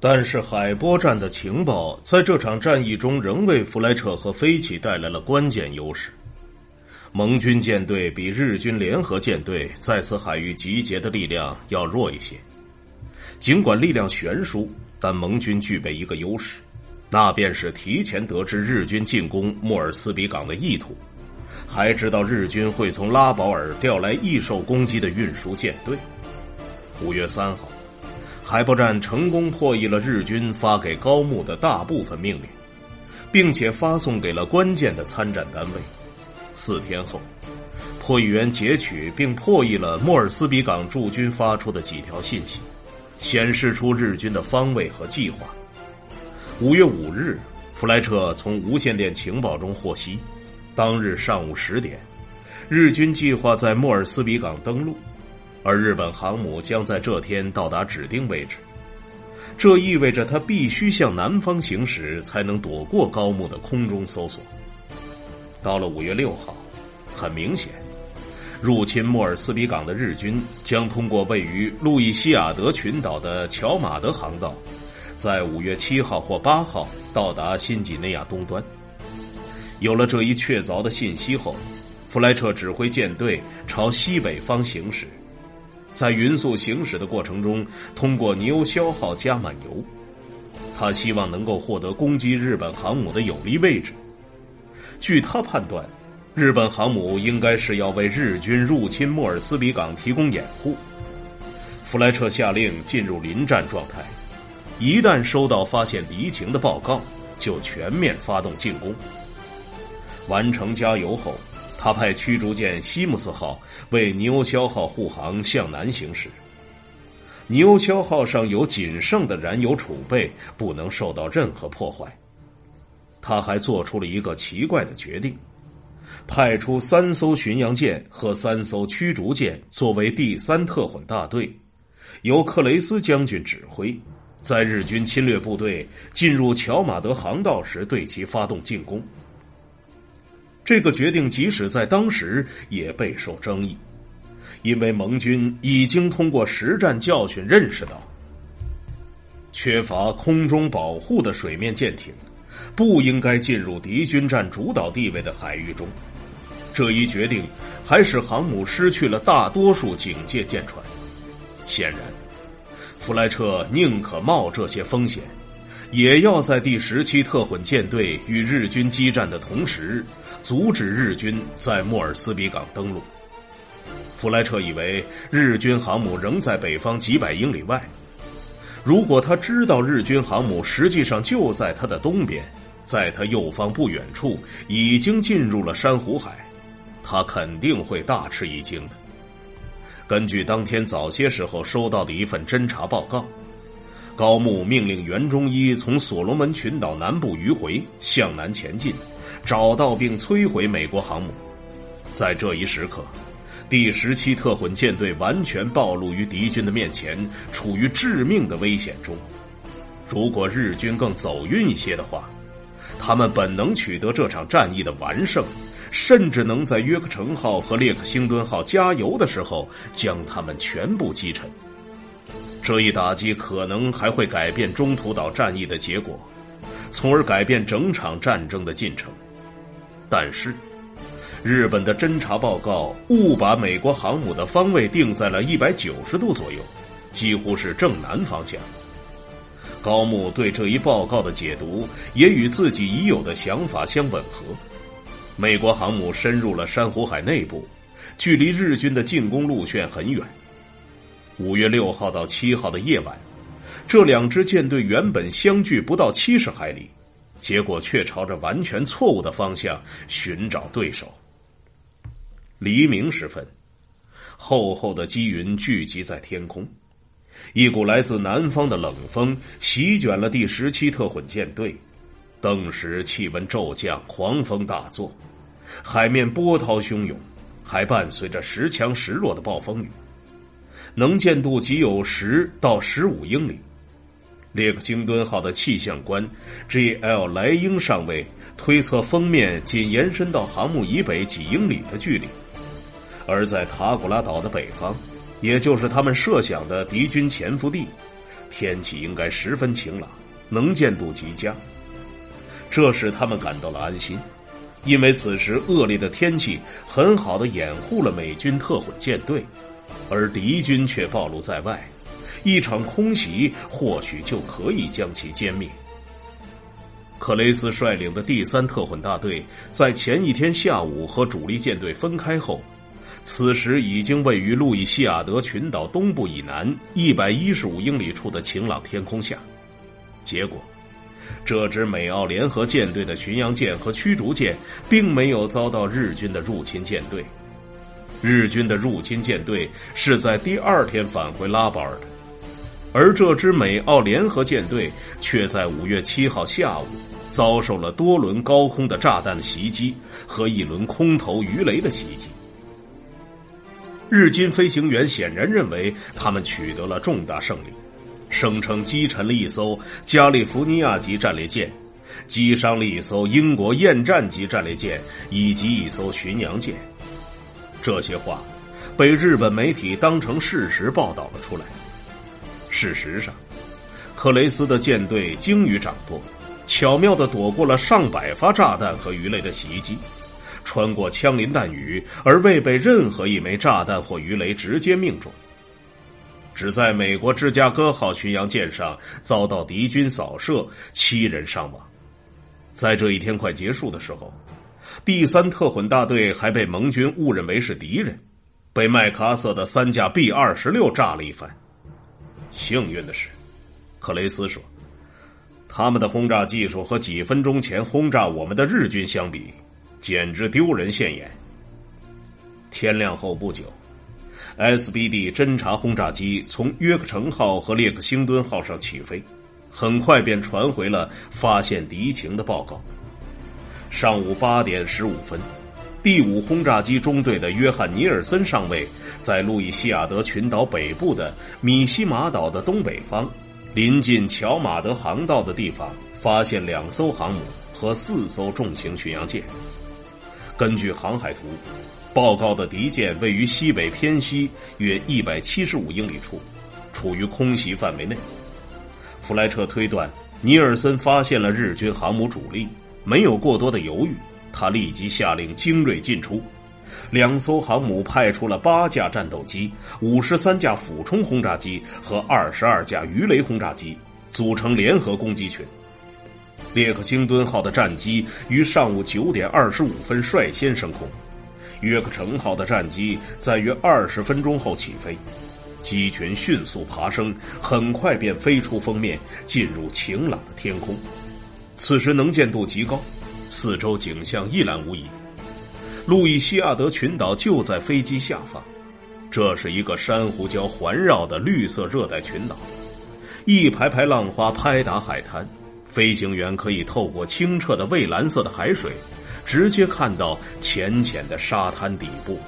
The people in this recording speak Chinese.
但是海波站的情报在这场战役中仍为弗莱彻和飞起带来了关键优势。盟军舰队比日军联合舰队在此海域集结的力量要弱一些，尽管力量悬殊，但盟军具备一个优势，那便是提前得知日军进攻莫尔斯比港的意图，还知道日军会从拉保尔调来易受攻击的运输舰队。5月3号，海波站成功破译了日军发给高木的大部分命令，并且发送给了关键的参战单位。4天后，破译员截取并破译了莫尔斯比港驻军发出的几条信息，显示出日军的方位和计划。5月5日，弗莱彻从无线电情报中获悉，当日上午10点，日军计划在莫尔斯比港登陆，而日本航母将在这天到达指定位置。这意味着它必须向南方行驶才能躲过高木的空中搜索。到了5月6号，很明显，入侵莫尔斯比港的日军将通过位于路易西亚德群岛的乔马德航道，在5月7号或8号到达新几内亚东端。有了这一确凿的信息后，弗莱彻指挥舰队朝西北方行驶，在匀速行驶的过程中，通过尼欧肖号加满油，他希望能够获得攻击日本航母的有利位置。据他判断，日本航母应该是要为日军入侵莫尔斯比港提供掩护。弗莱彻下令进入临战状态，一旦收到发现敌情的报告，就全面发动进攻。完成加油后，他派驱逐舰西姆斯号为尼欧肖号护航向南行驶。尼欧肖号上有仅剩的燃油储备，不能受到任何破坏。他还做出了一个奇怪的决定，派出3艘巡洋舰和3艘驱逐舰作为第3特混大队，由克雷斯将军指挥，在日军侵略部队进入乔马德航道时对其发动进攻。这个决定即使在当时也备受争议，因为盟军已经通过实战教训认识到，缺乏空中保护的水面舰艇不应该进入敌军占主导地位的海域中。这一决定还使航母失去了大多数警戒舰船。显然，弗莱彻宁可冒这些风险，也要在第17特混舰队与日军激战的同时，阻止日军在莫尔斯比港登陆。弗莱彻以为日军航母仍在北方几百英里外，如果他知道日军航母实际上就在他的东边，在他右方不远处已经进入了珊瑚海，他肯定会大吃一惊的。根据当天早些时候收到的一份侦察报告，高木命令袁中一从所罗门群岛南部迂回向南前进，找到并摧毁美国航母。在这一时刻，第17特混舰队完全暴露于敌军的面前，处于致命的危险中。如果日军更走运一些的话，他们本能取得这场战役的完胜，甚至能在约克城号和列克星敦号加油的时候将他们全部击沉。这一打击可能还会改变中途岛战役的结果，从而改变整场战争的进程。但是日本的侦察报告误把美国航母的方位定在了190度左右，几乎是正南方向。高木对这一报告的解读也与自己已有的想法相吻合。美国航母深入了珊瑚海内部，距离日军的进攻路线很远。5月6号到7号的夜晚，这两支舰队原本相距不到70海里，结果却朝着完全错误的方向寻找对手。黎明时分，厚厚的积云聚集在天空，一股来自南方的冷风席卷了第17特混舰队，顿时气温骤降，狂风大作，海面波涛汹涌，还伴随着时强时弱的暴风雨，能见度仅有10到15英里。列克星敦号的气象官 G.L. 莱英上尉推测封面仅延伸到航母以北几英里的距离，而在塔古拉岛的北方，也就是他们设想的敌军潜伏地，天气应该十分晴朗，能见度极佳。这使他们感到了安心，因为此时恶劣的天气很好地掩护了美军特混舰队，而敌军却暴露在外，一场空袭或许就可以将其歼灭。克雷斯率领的第3特混大队在前一天下午和主力舰队分开后，此时已经位于路易西亚德群岛东部以南115英里处的晴朗天空下。结果这支美澳联合舰队的巡洋舰和驱逐舰并没有遭到日军的入侵舰队。日军的入侵舰队是在第2天返回拉保尔的，而这支美澳联合舰队却在5月7号下午遭受了多轮高空的炸弹的袭击和一轮空投鱼雷的袭击。日军飞行员显然认为他们取得了重大胜利，声称击沉了一艘加利福尼亚级战列舰，击伤了一艘英国厌战级战列舰以及一艘巡洋舰。这些话被日本媒体当成事实报道了出来。事实上，克雷斯的舰队精于掌舵，巧妙地躲过了上百发炸弹和鱼雷的袭击，穿过枪林弹雨而未被任何一枚炸弹或鱼雷直接命中，只在美国芝加哥号巡洋舰上遭到敌军扫射，7人伤亡。在这一天快结束的时候，第3特混大队还被盟军误认为是敌人，被麦克阿瑟的3架 B-26 炸了一番。幸运的是，克雷斯说，他们的轰炸技术和几分钟前轰炸我们的日军相比简直丢人现眼。天亮后不久， SBD 侦察轰炸机从约克城号和列克星敦号上起飞，很快便传回了发现敌情的报告。上午8点15分，第5轰炸机中队的约翰·尼尔森上尉在路易西亚德群岛北部的米西马岛的东北方，临近乔马德航道的地方发现2艘航母和4艘重型巡洋舰。根据航海图报告的敌舰位于西北偏西约175英里处，处于空袭范围内。弗莱彻推断尼尔森发现了日军航母主力，没有过多的犹豫，他立即下令精锐进出。2艘航母派出了8架战斗机、53架俯冲轰炸机和22架鱼雷轰炸机，组成联合攻击群。列克星敦号的战机于上午9点25分率先升空，约克城号的战机在约20分钟后起飞，机群迅速爬升，很快便飞出封面，进入晴朗的天空。此时能见度极高，四周景象一览无遗。路易西亚德群岛就在飞机下方，这是一个珊瑚礁环绕的绿色热带群岛，一排排浪花拍打海滩，飞行员可以透过清澈的蔚蓝色的海水直接看到浅浅的沙滩底部。